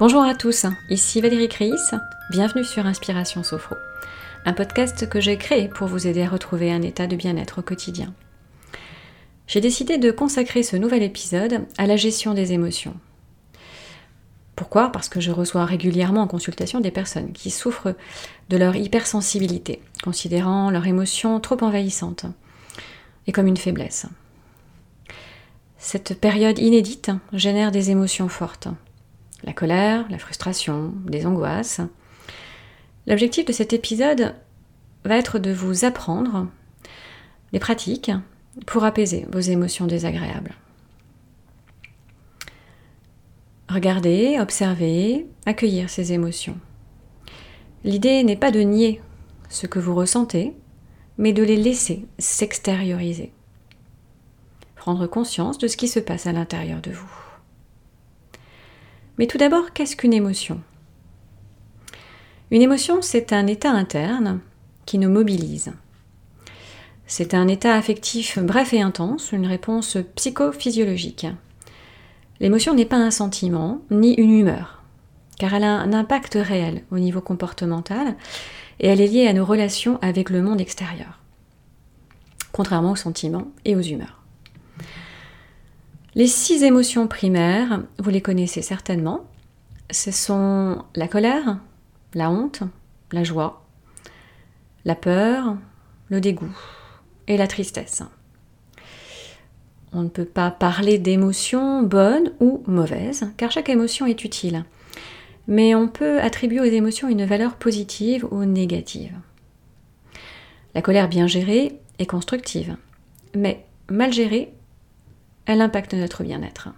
Bonjour à tous, ici Valérie Créisse, bienvenue sur Inspiration Sophro, un podcast que j'ai créé pour vous aider à retrouver un état de bien-être au quotidien. J'ai décidé de consacrer ce nouvel épisode à la gestion des émotions. Pourquoi ? Parce que je reçois régulièrement en consultation des personnes qui souffrent de leur hypersensibilité, considérant leurs émotions trop envahissantes et comme une faiblesse. Cette période inédite génère des émotions fortes. La colère, la frustration, des angoisses. L'objectif de cet épisode va être de vous apprendre des pratiques pour apaiser vos émotions désagréables. Regardez, observez, accueillir ces émotions. L'idée n'est pas de nier ce que vous ressentez, mais de les laisser s'extérioriser. Prendre conscience de ce qui se passe à l'intérieur de vous. Mais tout d'abord, qu'est-ce qu'une émotion ? Une émotion, c'est un état interne qui nous mobilise. C'est un état affectif bref et intense, une réponse psychophysiologique. L'émotion n'est pas un sentiment, ni une humeur, car elle a un impact réel au niveau comportemental et elle est liée à nos relations avec le monde extérieur, contrairement aux sentiments et aux humeurs. Les 6 émotions primaires, vous les connaissez certainement, ce sont la colère, la honte, la joie, la peur, le dégoût et la tristesse. On ne peut pas parler d'émotions bonnes ou mauvaises, car chaque émotion est utile, mais on peut attribuer aux émotions une valeur positive ou négative. La colère bien gérée est constructive, mais mal gérée, elle impacte notre bien-être.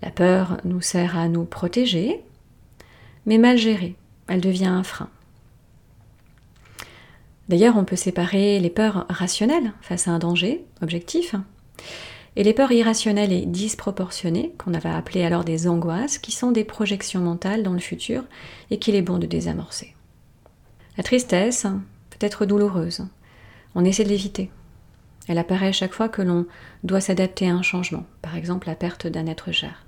La peur nous sert à nous protéger, mais mal gérée, elle devient un frein. D'ailleurs, on peut séparer les peurs rationnelles face à un danger objectif et les peurs irrationnelles et disproportionnées, qu'on va appeler alors des angoisses, qui sont des projections mentales dans le futur et qu'il est bon de désamorcer. La tristesse peut être douloureuse, on essaie de l'éviter. Elle apparaît chaque fois que l'on doit s'adapter à un changement, par exemple la perte d'un être cher.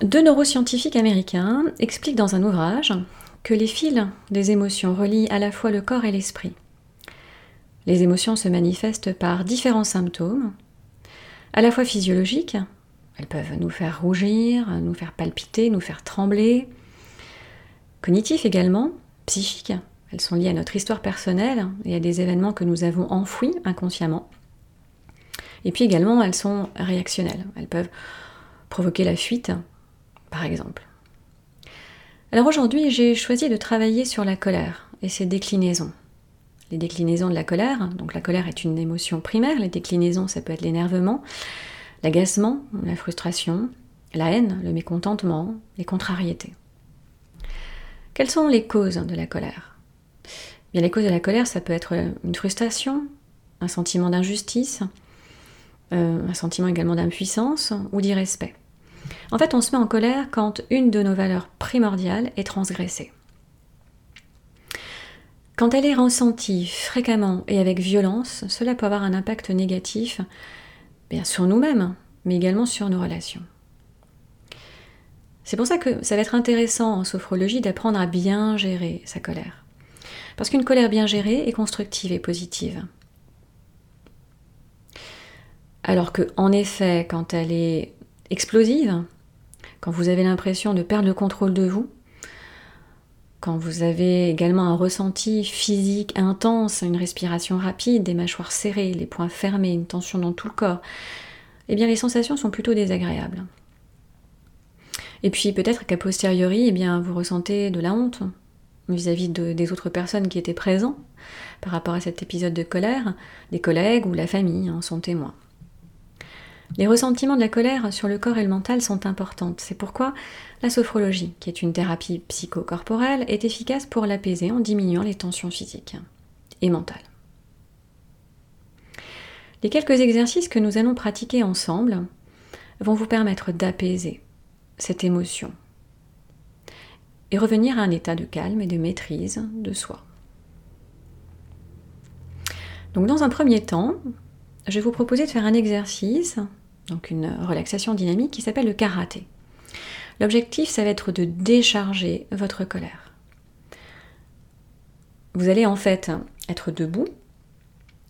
2 neuroscientifiques américains expliquent dans un ouvrage que les fils des émotions relient à la fois le corps et l'esprit. Les émotions se manifestent par différents symptômes, à la fois physiologiques, elles peuvent nous faire rougir, nous faire palpiter, nous faire trembler, cognitifs également, psychiques. Elles sont liées à notre histoire personnelle et à des événements que nous avons enfouis inconsciemment. Et puis également, elles sont réactionnelles. Elles peuvent provoquer la fuite, par exemple. Alors aujourd'hui, j'ai choisi de travailler sur la colère et ses déclinaisons. Les déclinaisons de la colère, donc la colère est une émotion primaire, les déclinaisons ça peut être l'énervement, l'agacement, la frustration, la haine, le mécontentement, les contrariétés. Quelles sont les causes de la colère ? Bien, les causes de la colère, ça peut être une frustration, un sentiment d'injustice, un sentiment également d'impuissance ou d'irrespect. En fait, on se met en colère quand une de nos valeurs primordiales est transgressée. Quand elle est ressentie fréquemment et avec violence, cela peut avoir un impact négatif sur nous-mêmes, mais également sur nos relations. C'est pour ça que ça va être intéressant en sophrologie d'apprendre à bien gérer sa colère. Parce qu'une colère bien gérée est constructive et positive. Alors que, en effet, quand elle est explosive, quand vous avez l'impression de perdre le contrôle de vous, quand vous avez également un ressenti physique intense, une respiration rapide, des mâchoires serrées, les poings fermés, une tension dans tout le corps, eh bien les sensations sont plutôt désagréables. Et puis peut-être qu'à posteriori, vous ressentez de la honte vis-à-vis des autres personnes qui étaient présentes par rapport à cet épisode de colère, des collègues ou la famille en sont témoins. Les ressentiments de la colère sur le corps et le mental sont importants. C'est pourquoi la sophrologie, qui est une thérapie psychocorporelle, est efficace pour l'apaiser en diminuant les tensions physiques et mentales. Les quelques exercices que nous allons pratiquer ensemble vont vous permettre d'apaiser cette émotion et revenir à un état de calme et de maîtrise de soi. Donc dans un premier temps, je vais vous proposer de faire un exercice donc une relaxation dynamique qui s'appelle le karaté. L'objectif, ça va être de décharger votre colère. Vous allez en fait être debout,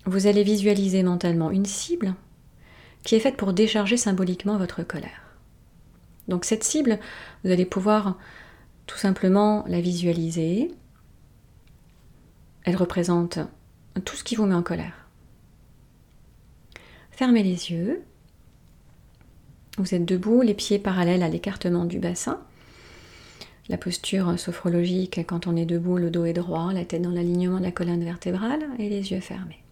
vous allez visualiser mentalement une cible qui est faite pour décharger symboliquement votre colère. Donc cette cible, vous allez pouvoir tout simplement la visualiser. Elle représente tout ce qui vous met en colère. Fermez les yeux. Vous êtes debout, les pieds parallèles à l'écartement du bassin. La posture sophrologique, quand on est debout, le dos est droit, la tête dans l'alignement de la colonne vertébrale et les yeux fermés.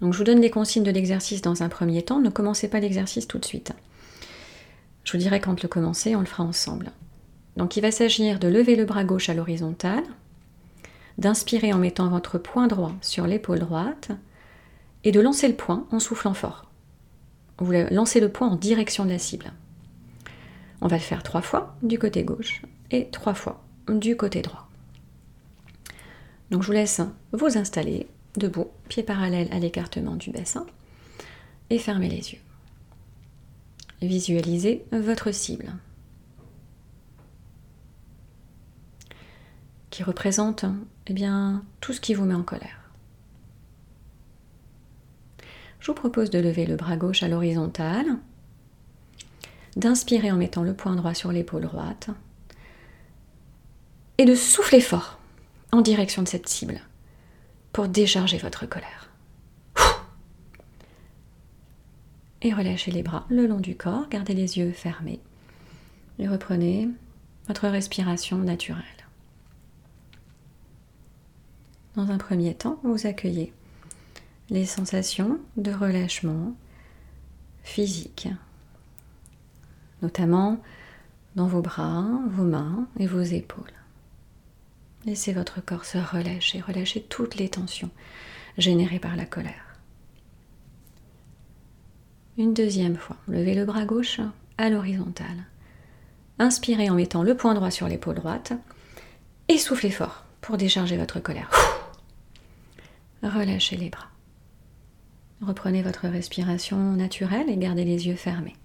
Donc je vous donne les consignes de l'exercice dans un premier temps. Ne commencez pas l'exercice tout de suite. Je vous dirai quand le commencer, on le fera ensemble. Donc il va s'agir de lever le bras gauche à l'horizontale, d'inspirer en mettant votre poing droit sur l'épaule droite et de lancer le poing en soufflant fort. Vous lancez le poing en direction de la cible. On va le faire 3 fois du côté gauche et 3 fois du côté droit. Donc je vous laisse vous installer debout, pieds parallèles à l'écartement du bassin et fermez les yeux. Visualisez votre cible qui représente tout ce qui vous met en colère. Je vous propose de lever le bras gauche à l'horizontale, d'inspirer en mettant le poing droit sur l'épaule droite et de souffler fort en direction de cette cible pour décharger votre colère. Et relâchez les bras le long du corps, gardez les yeux fermés et reprenez votre respiration naturelle. Dans un premier temps, vous accueillez les sensations de relâchement physique, notamment dans vos bras, vos mains et vos épaules. Laissez votre corps se relâcher, relâchez toutes les tensions générées par la colère. Une deuxième fois, levez le bras gauche à l'horizontale. Inspirez en mettant le poing droit sur l'épaule droite et soufflez fort pour décharger votre colère. Relâchez les bras. Reprenez votre respiration naturelle et gardez les yeux fermés.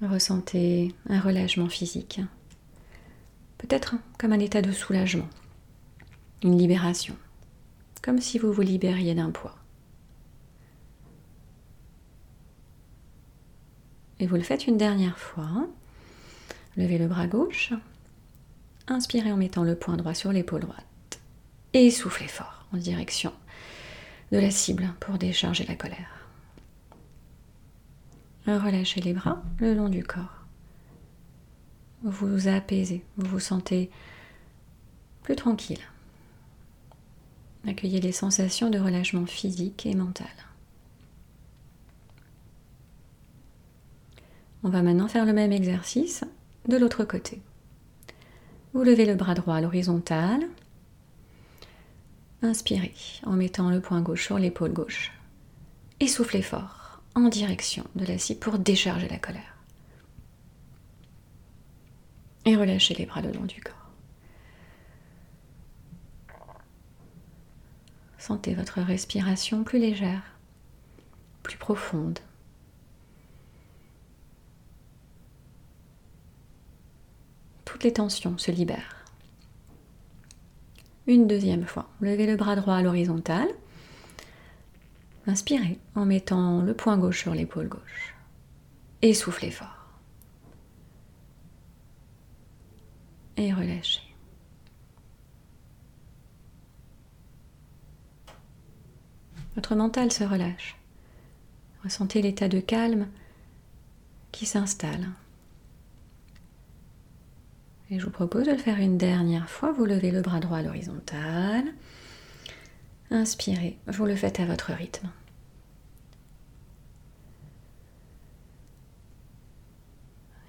Ressentez un relâchement physique, peut-être comme un état de soulagement, une libération, comme si vous vous libériez d'un poids. Et vous le faites une dernière fois. Levez le bras gauche, inspirez en mettant le poing droit sur l'épaule droite et soufflez fort en direction de la cible pour décharger la colère. Relâchez les bras le long du corps. Vous vous apaisez, vous vous sentez plus tranquille. Accueillez les sensations de relâchement physique et mental. On va maintenant faire le même exercice de l'autre côté. Vous levez le bras droit à l'horizontale. Inspirez en mettant le poing gauche sur l'épaule gauche. Et soufflez fort en direction de la cible pour décharger la colère. Et relâchez les bras le long du corps. Sentez votre respiration plus légère, plus profonde. Toutes les tensions se libèrent. Une deuxième fois, levez le bras droit à l'horizontale. Inspirez en mettant le poing gauche sur l'épaule gauche. Et soufflez fort. Et relâchez. Votre mental se relâche. Ressentez l'état de calme qui s'installe. Et je vous propose de le faire une dernière fois. Vous levez le bras droit à l'horizontale. Inspirez. Vous le faites à votre rythme.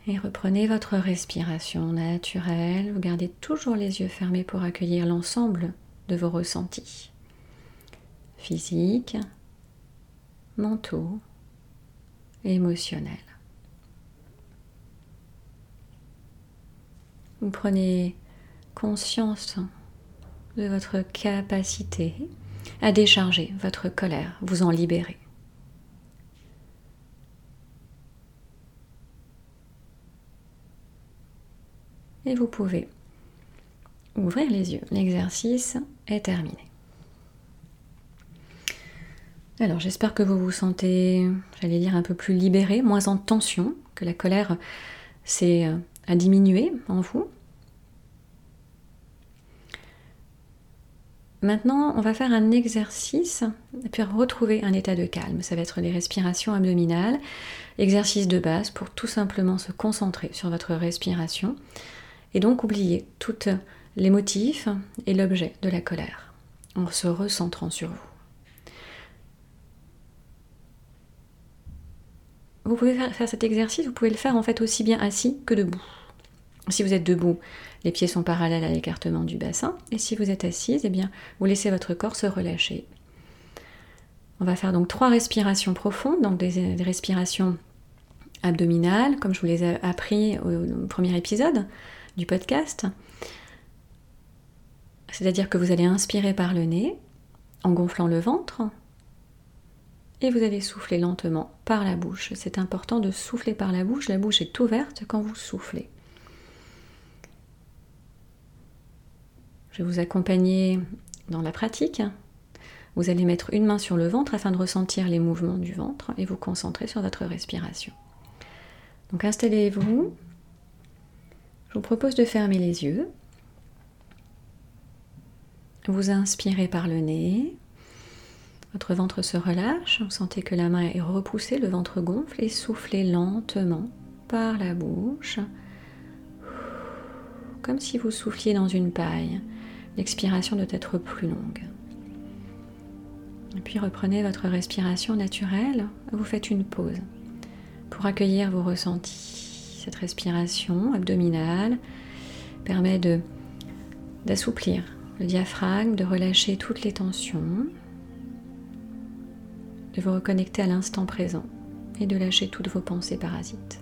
Et reprenez votre respiration naturelle. Vous gardez toujours les yeux fermés pour accueillir l'ensemble de vos ressentis. Physiques, mentaux, émotionnels. Vous prenez conscience de votre capacité à décharger votre colère, vous en libérer. Et vous pouvez ouvrir les yeux. L'exercice est terminé. Alors j'espère que vous vous sentez, j'allais dire, un peu plus libéré, moins en tension, que la colère s'est à diminuer en vous. Maintenant, on va faire un exercice, puis retrouver un état de calme. Ça va être les respirations abdominales, exercice de base pour tout simplement se concentrer sur votre respiration et donc oublier tous les motifs et l'objet de la colère en se recentrant sur vous. Vous pouvez faire cet exercice, vous pouvez le faire en fait aussi bien assis que debout. Si vous êtes debout, les pieds sont parallèles à l'écartement du bassin. Et si vous êtes assise, eh bien, vous laissez votre corps se relâcher. On va faire donc 3 respirations profondes, donc des respirations abdominales, comme je vous les ai appris au premier épisode du podcast. C'est-à-dire que vous allez inspirer par le nez, en gonflant le ventre, et vous allez souffler lentement par la bouche. C'est important de souffler par la bouche est ouverte quand vous soufflez. Je vais vous accompagner dans la pratique. Vous allez mettre une main sur le ventre afin de ressentir les mouvements du ventre et vous concentrer sur votre respiration. Donc installez-vous. Je vous propose de fermer les yeux. Vous inspirez par le nez. Votre ventre se relâche. Vous sentez que la main est repoussée, le ventre gonfle et soufflez lentement par la bouche. Comme si vous souffliez dans une paille. L'expiration doit être plus longue. Et puis reprenez votre respiration naturelle. Vous faites une pause pour accueillir vos ressentis. Cette respiration abdominale permet d'assouplir le diaphragme, de relâcher toutes les tensions, de vous reconnecter à l'instant présent et de lâcher toutes vos pensées parasites.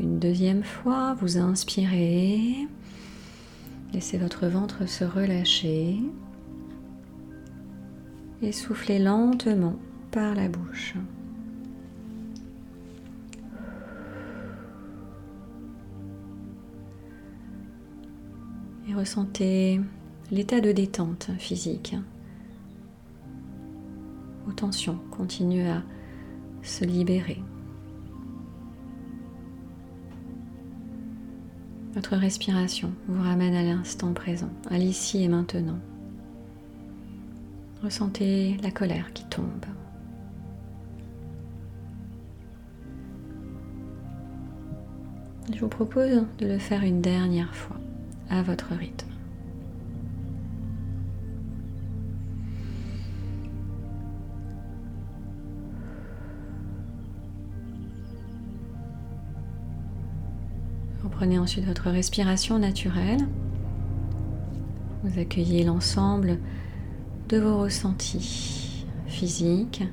Une deuxième fois, vous inspirez, laissez votre ventre se relâcher et soufflez lentement par la bouche. Et ressentez l'état de détente physique. Vos tensions continuent à se libérer. Votre respiration vous ramène à l'instant présent, à l'ici et maintenant. Ressentez la colère qui tombe. Je vous propose de le faire une dernière fois, à votre rythme. Prenez ensuite votre respiration naturelle. Vous accueillez l'ensemble de vos ressentis physiques,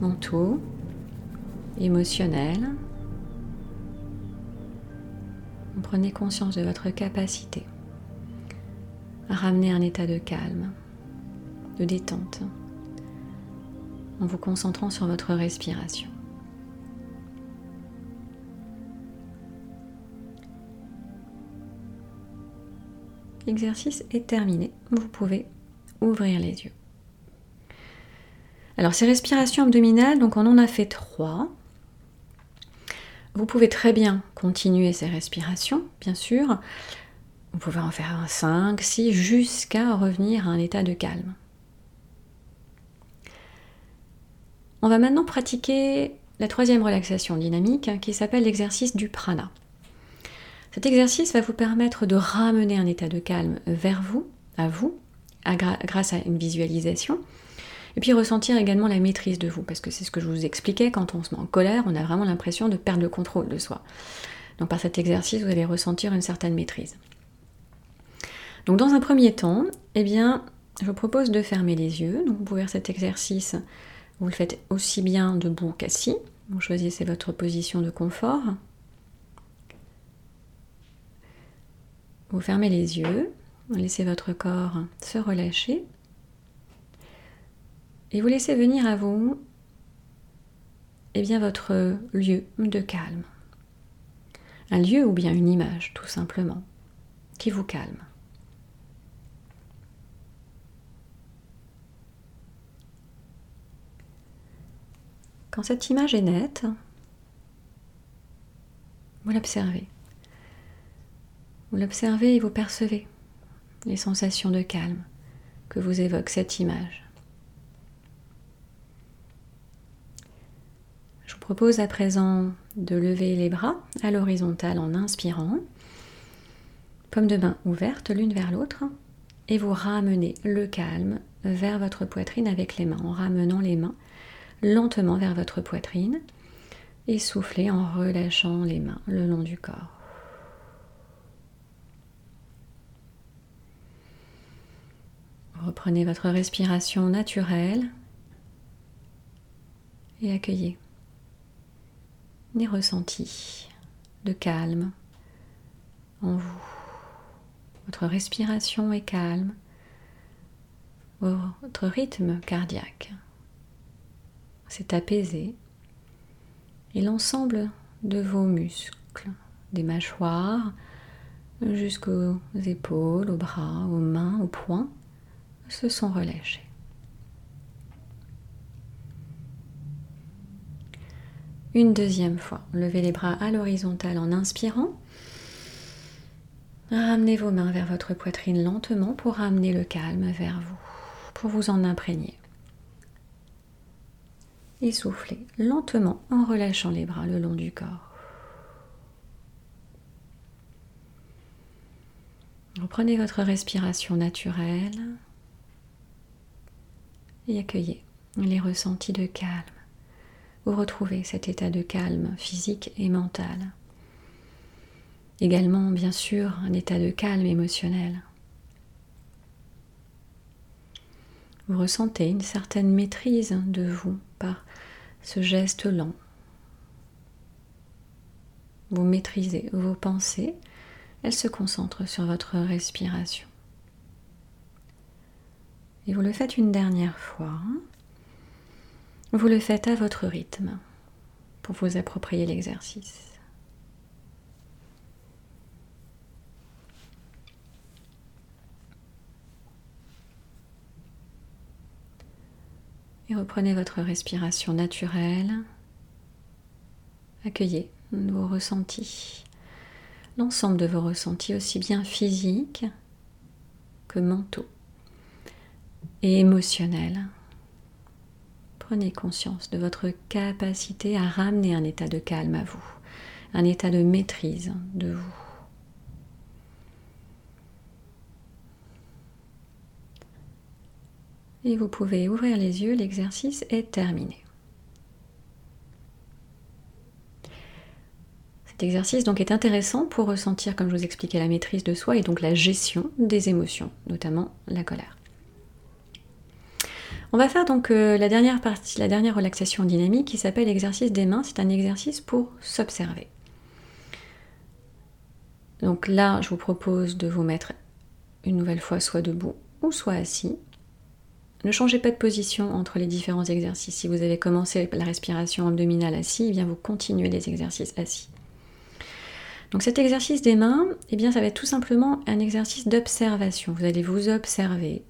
mentaux, émotionnels. Prenez conscience de votre capacité à ramener un état de calme, de détente, en vous concentrant sur votre respiration. L'exercice est terminé, vous pouvez ouvrir les yeux. Alors ces respirations abdominales, donc on en a fait 3. Vous pouvez très bien continuer ces respirations, bien sûr. Vous pouvez en faire un 5, 6, jusqu'à revenir à un état de calme. On va maintenant pratiquer la 3e relaxation dynamique qui s'appelle l'exercice du prana. Cet exercice va vous permettre de ramener un état de calme vers vous, grâce à une visualisation, et puis ressentir également la maîtrise de vous, parce que c'est ce que je vous expliquais, quand on se met en colère, on a vraiment l'impression de perdre le contrôle de soi. Donc par cet exercice, vous allez ressentir une certaine maîtrise. Donc dans un premier temps, eh bien, je vous propose de fermer les yeux. Donc vous pouvez faire cet exercice, vous le faites aussi bien debout qu'assis, vous choisissez votre position de confort. Vous fermez les yeux Laissez votre corps se relâcher et vous laissez venir à vous votre lieu de calme. Un lieu ou bien une image, tout simplement, qui vous calme. Quand cette image est nette, vous l'observez. Vous l'observez et vous percevez les sensations de calme que vous évoque cette image. Je vous propose à présent de lever les bras à l'horizontale en inspirant, paume de main ouverte l'une vers l'autre, et vous ramenez le calme vers votre poitrine avec les mains, en ramenant les mains lentement vers votre poitrine et soufflez en relâchant les mains le long du corps. Reprenez votre respiration naturelle et accueillez les ressentis de calme en vous. Votre respiration est calme, votre rythme cardiaque s'est apaisé et l'ensemble de vos muscles, des mâchoires jusqu'aux épaules, aux bras, aux mains, aux poings, se sont relâchés. Une deuxième fois, levez les bras à l'horizontale en inspirant. Ramenez vos mains vers votre poitrine lentement pour ramener le calme vers vous, pour vous en imprégner. Et soufflez lentement en relâchant les bras le long du corps. Reprenez votre respiration naturelle et accueillez les ressentis de calme. Vous retrouvez cet état de calme physique et mental. Également, bien sûr, un état de calme émotionnel. Vous ressentez une certaine maîtrise de vous par ce geste lent. Vous maîtrisez vos pensées, elles se concentrent sur votre respiration. Et vous le faites une dernière fois. Vous le faites à votre rythme pour vous approprier l'exercice. Et reprenez votre respiration naturelle. Accueillez vos ressentis, l'ensemble de vos ressentis, aussi bien physiques que mentaux et émotionnels. Prenez conscience de votre capacité à ramener un état de calme à vous, un état de maîtrise de vous. Et vous pouvez ouvrir les yeux, l'exercice est terminé. Cet exercice donc est intéressant pour ressentir, comme je vous expliquais, la maîtrise de soi et donc la gestion des émotions, notamment la colère. On va faire donc la dernière partie, la dernière relaxation dynamique qui s'appelle l'exercice des mains. C'est un exercice pour s'observer. Donc là, je vous propose de vous mettre une nouvelle fois soit debout ou soit assis. Ne changez pas de position entre les différents exercices. Si vous avez commencé la respiration abdominale assis, eh bien vous continuez les exercices assis. Donc cet exercice des mains, eh bien ça va être tout simplement un exercice d'observation. Vous allez vous observer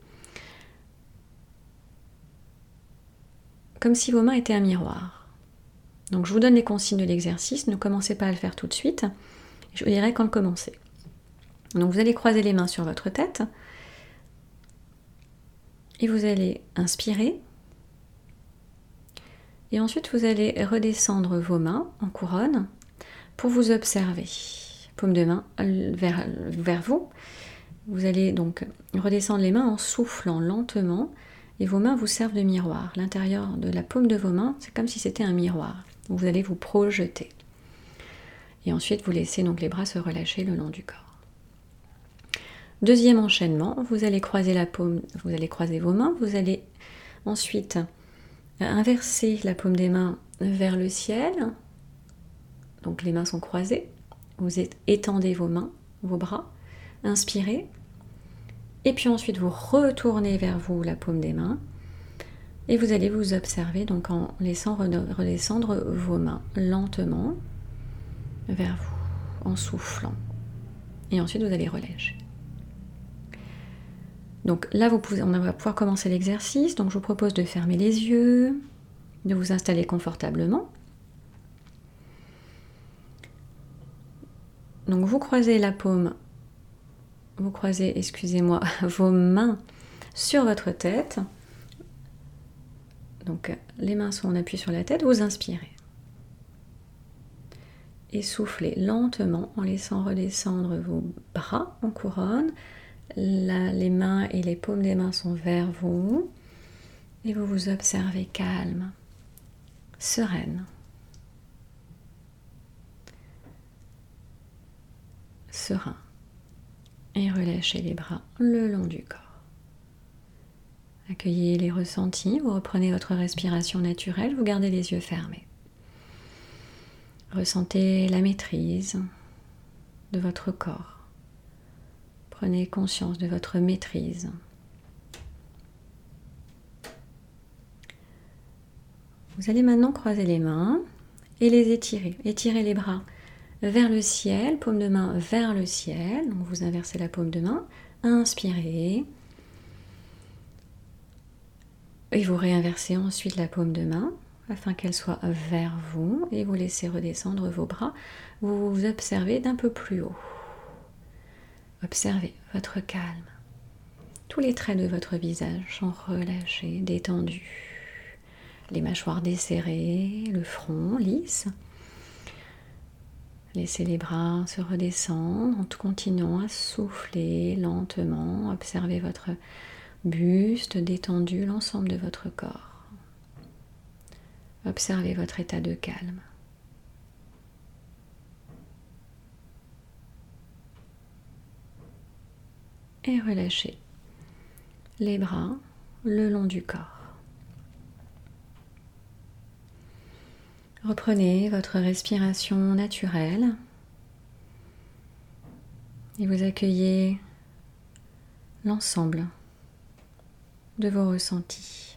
comme si vos mains étaient un miroir. Donc je vous donne les consignes de l'exercice. Ne commencez pas à le faire tout de suite. Je vous dirai quand le commencer. Donc vous allez croiser les mains sur votre tête. Et vous allez inspirer. Et ensuite, vous allez redescendre vos mains en couronne pour vous observer. Paume de main vers vous. Vous allez donc redescendre les mains en soufflant lentement. Et vos mains vous servent de miroir. L'intérieur de la paume de vos mains, c'est comme si c'était un miroir. Donc vous allez vous projeter. Et ensuite, vous laissez donc les bras se relâcher le long du corps. Deuxième enchaînement, vous allez croiser la paume, vous allez croiser vos mains, vous allez ensuite inverser la paume des mains vers le ciel. Donc les mains sont croisées, vous étendez vos mains, vos bras, inspirez, Et puis ensuite, vous retournez vers vous la paume des mains. Et vous allez vous observer donc en laissant redescendre vos mains lentement vers vous, en soufflant. Et ensuite, vous allez relâcher. Donc là, on va pouvoir commencer l'exercice. Donc je vous propose de fermer les yeux, de vous installer confortablement. Donc vous croisez vos mains sur votre tête. Donc les mains sont en appui sur la tête, vous inspirez. Et soufflez lentement en laissant redescendre vos bras en couronne. Là, les mains et les paumes des mains sont vers vous. Et vous vous observez calme, sereine. Serein. Et relâchez les bras le long du corps. Accueillez les ressentis, vous reprenez votre respiration naturelle, vous gardez les yeux fermés. Ressentez la maîtrise de votre corps. Prenez conscience de votre maîtrise. Vous allez maintenant croiser les mains et les étirer. Étirez les bras vers le ciel, paume de main vers le ciel. Donc vous inversez la paume de main, inspirez. Et vous réinversez ensuite la paume de main afin qu'elle soit vers vous et vous laissez redescendre vos bras. Vous vous observez d'un peu plus haut. Observez votre calme. Tous les traits de votre visage sont relâchés, détendus. Les mâchoires desserrées, le front lisse. Laissez les bras se redescendre en continuant à souffler lentement. Observez votre buste détendu, l'ensemble de votre corps. Observez votre état de calme. Et relâchez les bras le long du corps. Reprenez votre respiration naturelle et vous accueillez l'ensemble de vos ressentis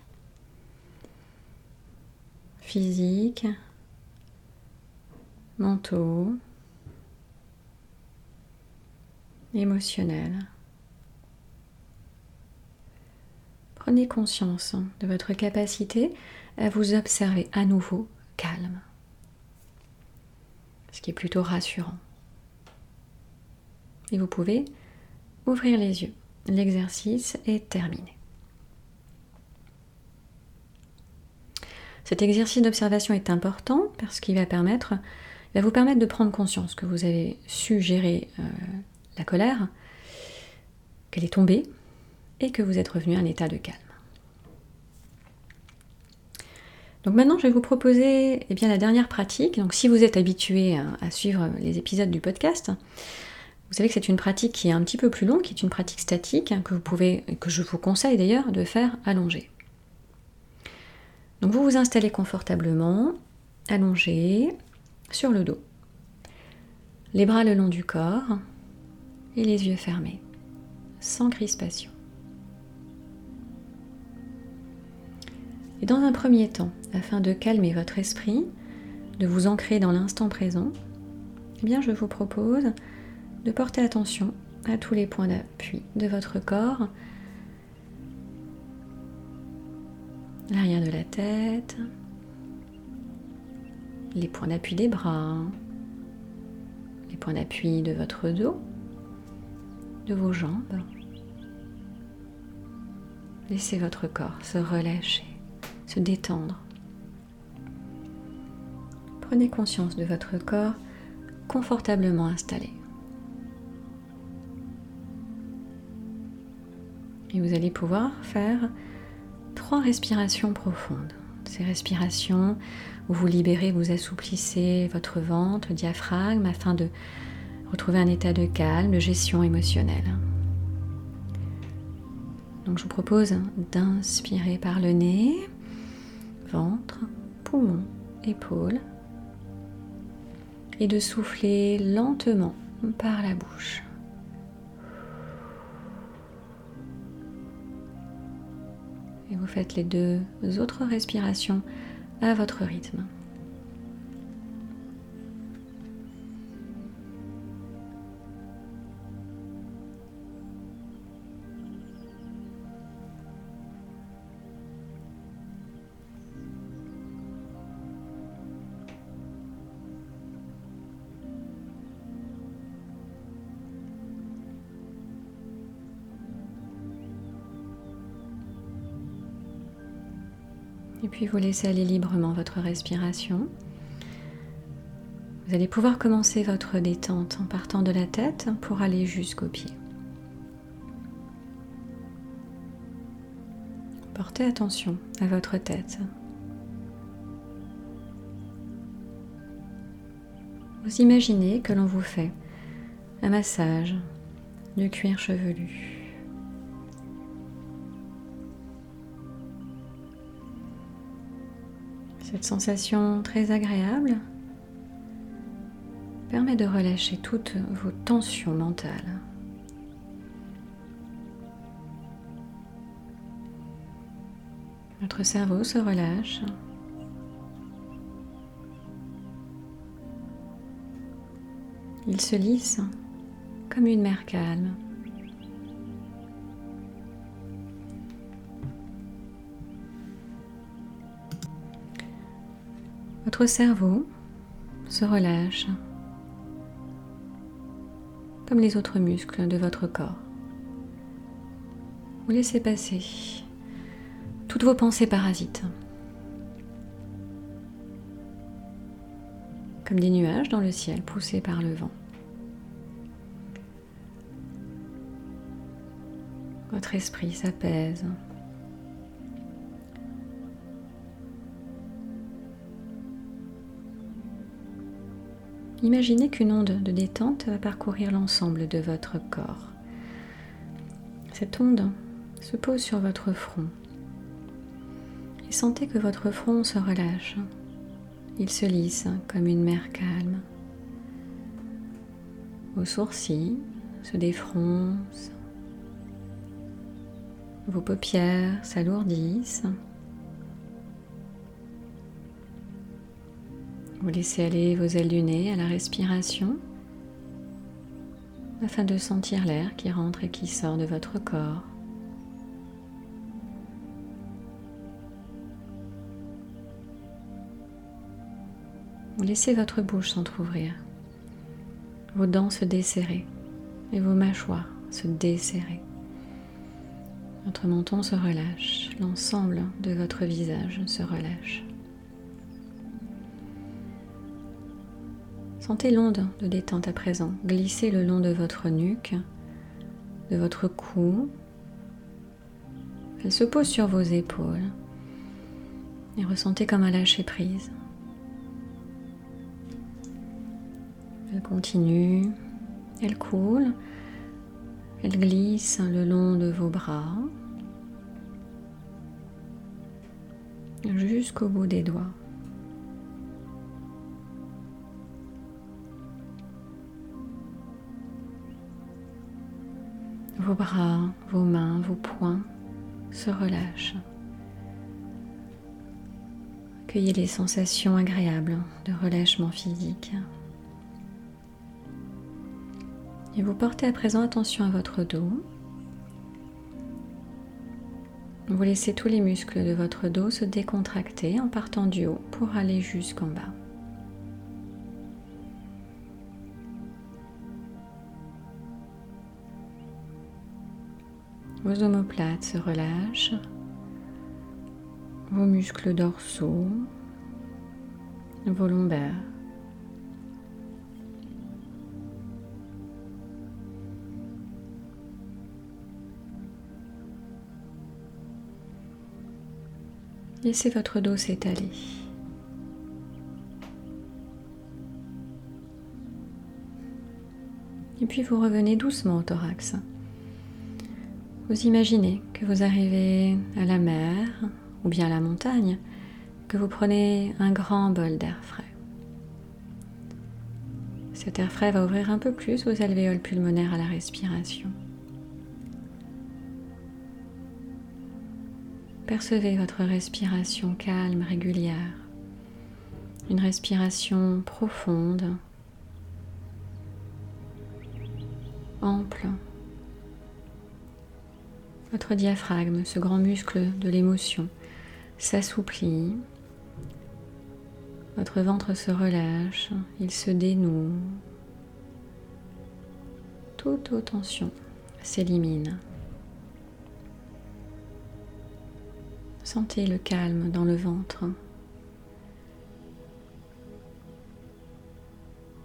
physiques, mentaux, émotionnels. Prenez conscience de votre capacité à vous observer à nouveau calme, ce qui est plutôt rassurant. Et vous pouvez ouvrir les yeux. L'exercice est terminé. Cet exercice d'observation est important parce qu'il va vous permettre de prendre conscience que vous avez su gérer la colère, qu'elle est tombée et que vous êtes revenu à un état de calme. Donc maintenant, je vais vous proposer la dernière pratique. Donc si vous êtes habitué à suivre les épisodes du podcast, vous savez que c'est une pratique qui est un petit peu plus longue, qui est une pratique statique que je vous conseille d'ailleurs de faire allongée. Donc vous vous installez confortablement, allongé, sur le dos. Les bras le long du corps et les yeux fermés, sans crispation. Et dans un premier temps, afin de calmer votre esprit, de vous ancrer dans l'instant présent, je vous propose de porter attention à tous les points d'appui de votre corps, l'arrière de la tête, les points d'appui des bras, les points d'appui de votre dos, de vos jambes. Laissez votre corps se relâcher, se détendre. Prenez conscience de votre corps confortablement installé. Et vous allez pouvoir faire 3 respirations profondes. Ces respirations où vous libérez, vous assouplissez votre ventre, le diaphragme, afin de retrouver un état de calme, de gestion émotionnelle. Donc je vous propose d'inspirer par le nez, ventre, poumon, épaule, et de souffler lentement par la bouche. et vous faites les deux autres respirations à votre rythme. Et puis vous laissez aller librement votre respiration. Vous allez pouvoir commencer votre détente en partant de la tête pour aller jusqu'aux pieds. Portez attention à votre tête. Vous imaginez que l'on vous fait un massage du cuir chevelu. Cette sensation très agréable permet de relâcher toutes vos tensions mentales. Votre cerveau se relâche. Il se lisse comme une mer calme. Votre cerveau se relâche comme les autres muscles de votre corps. Vous laissez passer toutes vos pensées parasites, comme des nuages dans le ciel poussés par le vent. Votre esprit s'apaise. Imaginez qu'une onde de détente va parcourir l'ensemble de votre corps. Cette onde se pose sur votre front. Et sentez que votre front se relâche. Il se lisse comme une mer calme. Vos sourcils se défroncent. Vos paupières s'alourdissent. Vous laissez aller vos ailes du nez à la respiration afin de sentir l'air qui rentre et qui sort de votre corps. Vous laissez votre bouche s'entrouvrir, vos dents se desserrer et vos mâchoires se desserrer. Votre menton se relâche, l'ensemble de votre visage se relâche. Sentez l'onde de détente à présent glisser le long de votre nuque, de votre cou. Elle se pose sur vos épaules et ressentez comme un lâcher-prise. Elle continue, elle coule, elle glisse le long de vos bras jusqu'au bout des doigts. Vos bras, vos mains, vos poings se relâchent. Accueillez les sensations agréables de relâchement physique. Et vous portez à présent attention à votre dos. Vous laissez tous les muscles de votre dos se décontracter en partant du haut pour aller jusqu'en bas. Vos omoplates se relâchent, vos muscles dorsaux, vos lombaires. Laissez votre dos s'étaler. Et puis vous revenez doucement au thorax. Vous imaginez que vous arrivez à la mer ou bien à la montagne, que vous prenez un grand bol d'air frais. Cet air frais va ouvrir un peu plus vos alvéoles pulmonaires à la respiration. percevez votre respiration calme, régulière, une respiration profonde, ample. Votre diaphragme, ce grand muscle de l'émotion, s'assouplit. Votre ventre se relâche, il se dénoue. Toute tension s'élimine. Sentez le calme dans le ventre.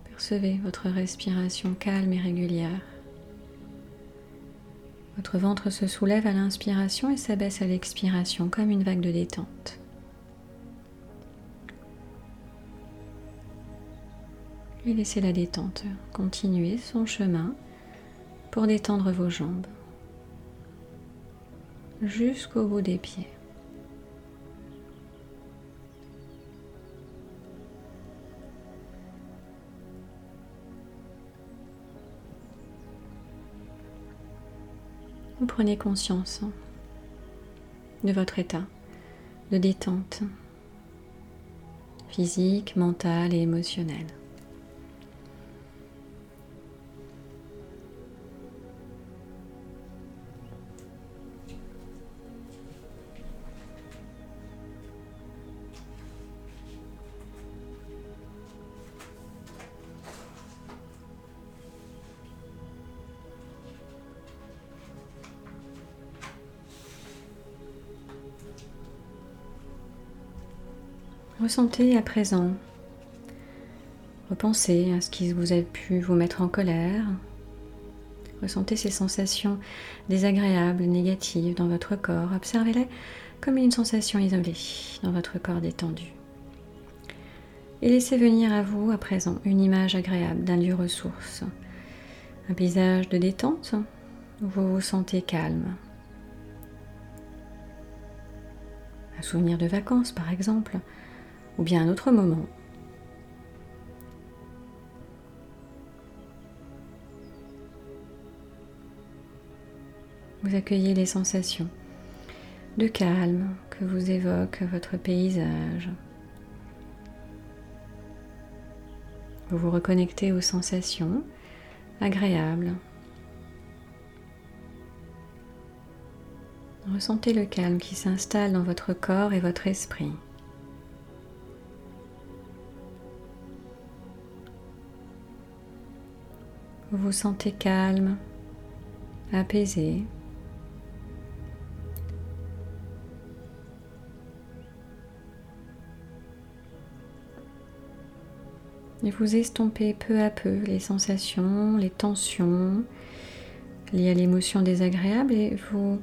Percevez votre respiration calme et régulière. Votre ventre se soulève à l'inspiration et s'abaisse à l'expiration comme une vague de détente. Et laissez la détente continuer son chemin pour détendre vos jambes jusqu'au bout des pieds. Vous prenez conscience de votre état de détente physique, mentale et émotionnelle. Ressentez à présent, repensez à ce qui vous a pu vous mettre en colère, ressentez ces sensations désagréables, négatives dans votre corps, observez-les comme une sensation isolée dans votre corps détendu. Et laissez venir à vous à présent une image agréable d'un lieu ressource, un paysage de détente où vous vous sentez calme. Un souvenir de vacances par exemple, ou bien un autre moment. Vous accueillez les sensations de calme que vous évoque votre paysage. Vous vous reconnectez aux sensations agréables. Ressentez le calme qui s'installe dans votre corps et votre esprit. Vous vous sentez calme, apaisé. Et vous estompez peu à peu les sensations, les tensions liées à l'émotion désagréable et vous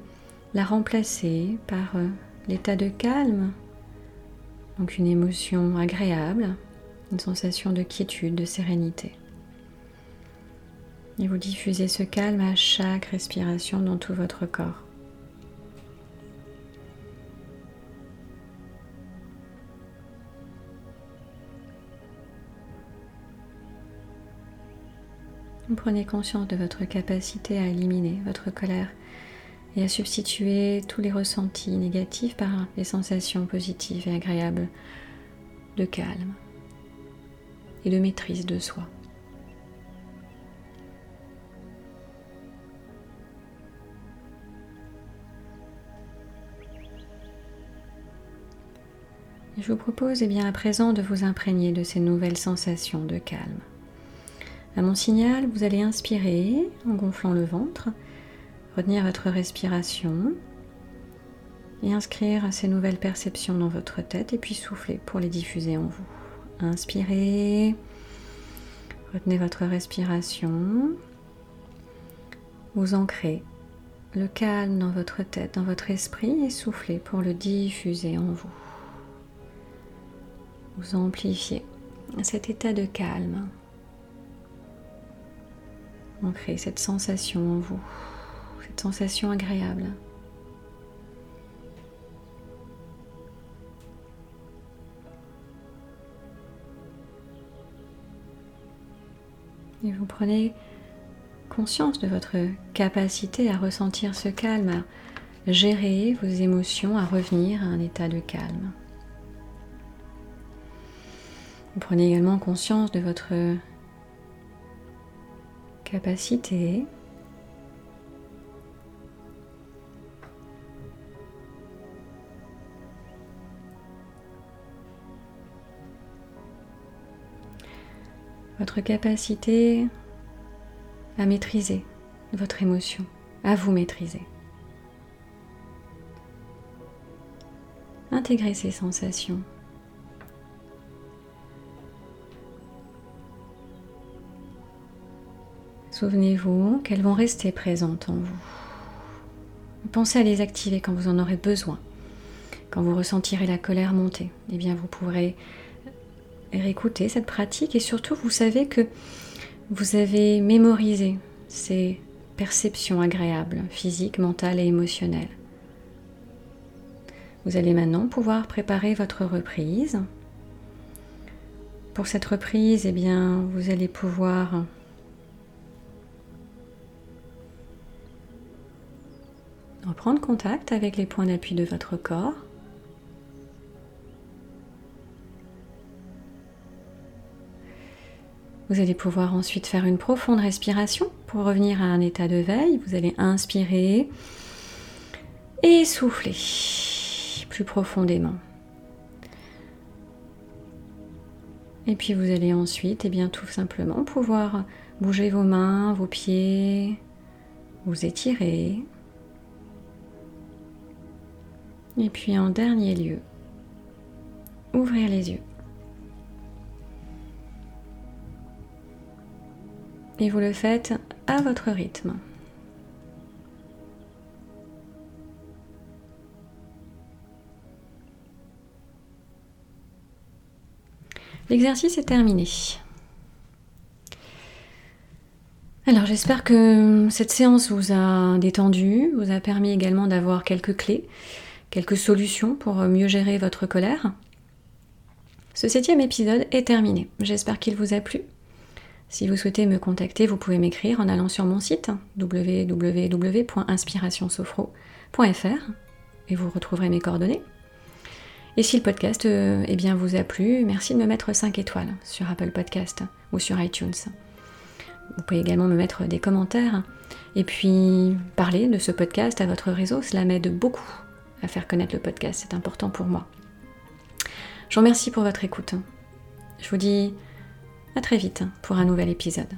la remplacez par l'état de calme, donc une émotion agréable, une sensation de quiétude, de sérénité. Et vous diffusez ce calme à chaque respiration dans tout votre corps. Vous prenez conscience de votre capacité à éliminer votre colère et à substituer tous les ressentis négatifs par les sensations positives et agréables de calme et de maîtrise de soi. Je vous propose à présent de vous imprégner de ces nouvelles sensations de calme. À mon signal, vous allez inspirer en gonflant le ventre, retenir votre respiration et inscrire ces nouvelles perceptions dans votre tête et puis souffler pour les diffuser en vous. Inspirez, retenez votre respiration, vous ancrez le calme dans votre tête, dans votre esprit et soufflez pour le diffuser en vous. Vous amplifiez cet état de calme. Ancrez cette sensation en vous, cette sensation agréable. Et vous prenez conscience de votre capacité à ressentir ce calme, gérer vos émotions à revenir à un état de calme. Vous prenez également conscience de votre capacité à maîtriser votre émotion, à vous maîtriser. Intégrez ces sensations. Souvenez-vous qu'elles vont rester présentes en vous. Pensez à les activer quand vous en aurez besoin. Quand vous ressentirez la colère monter, eh bien vous pourrez réécouter cette pratique et surtout vous savez que vous avez mémorisé ces perceptions agréables, physiques, mentales et émotionnelles. Vous allez maintenant pouvoir préparer votre reprise. Pour cette reprise, eh bien, vous allez pouvoir reprendre contact avec les points d'appui de votre corps. Vous allez pouvoir ensuite faire une profonde respiration pour revenir à un état de veille. Vous allez inspirer et souffler plus profondément. Et puis vous allez ensuite, eh bien, tout simplement pouvoir bouger vos mains, vos pieds, vous étirer. Et puis en dernier lieu, ouvrir les yeux. Et vous le faites à votre rythme. L'exercice est terminé. Alors j'espère que cette séance vous a détendu, vous a permis également d'avoir quelques clés, quelques solutions pour mieux gérer votre colère. Ce 7e épisode est terminé. J'espère qu'il vous a plu. Si vous souhaitez me contacter, vous pouvez m'écrire en allant sur mon site www.inspirationsophro.fr et vous retrouverez mes coordonnées. Et si le podcast vous a plu, merci de me mettre 5 étoiles sur Apple Podcast ou sur iTunes. Vous pouvez également me mettre des commentaires et puis parler de ce podcast à votre réseau. Cela m'aide beaucoup à faire connaître le podcast, c'est important pour moi. Je vous remercie pour votre écoute. Je vous dis à très vite pour un nouvel épisode.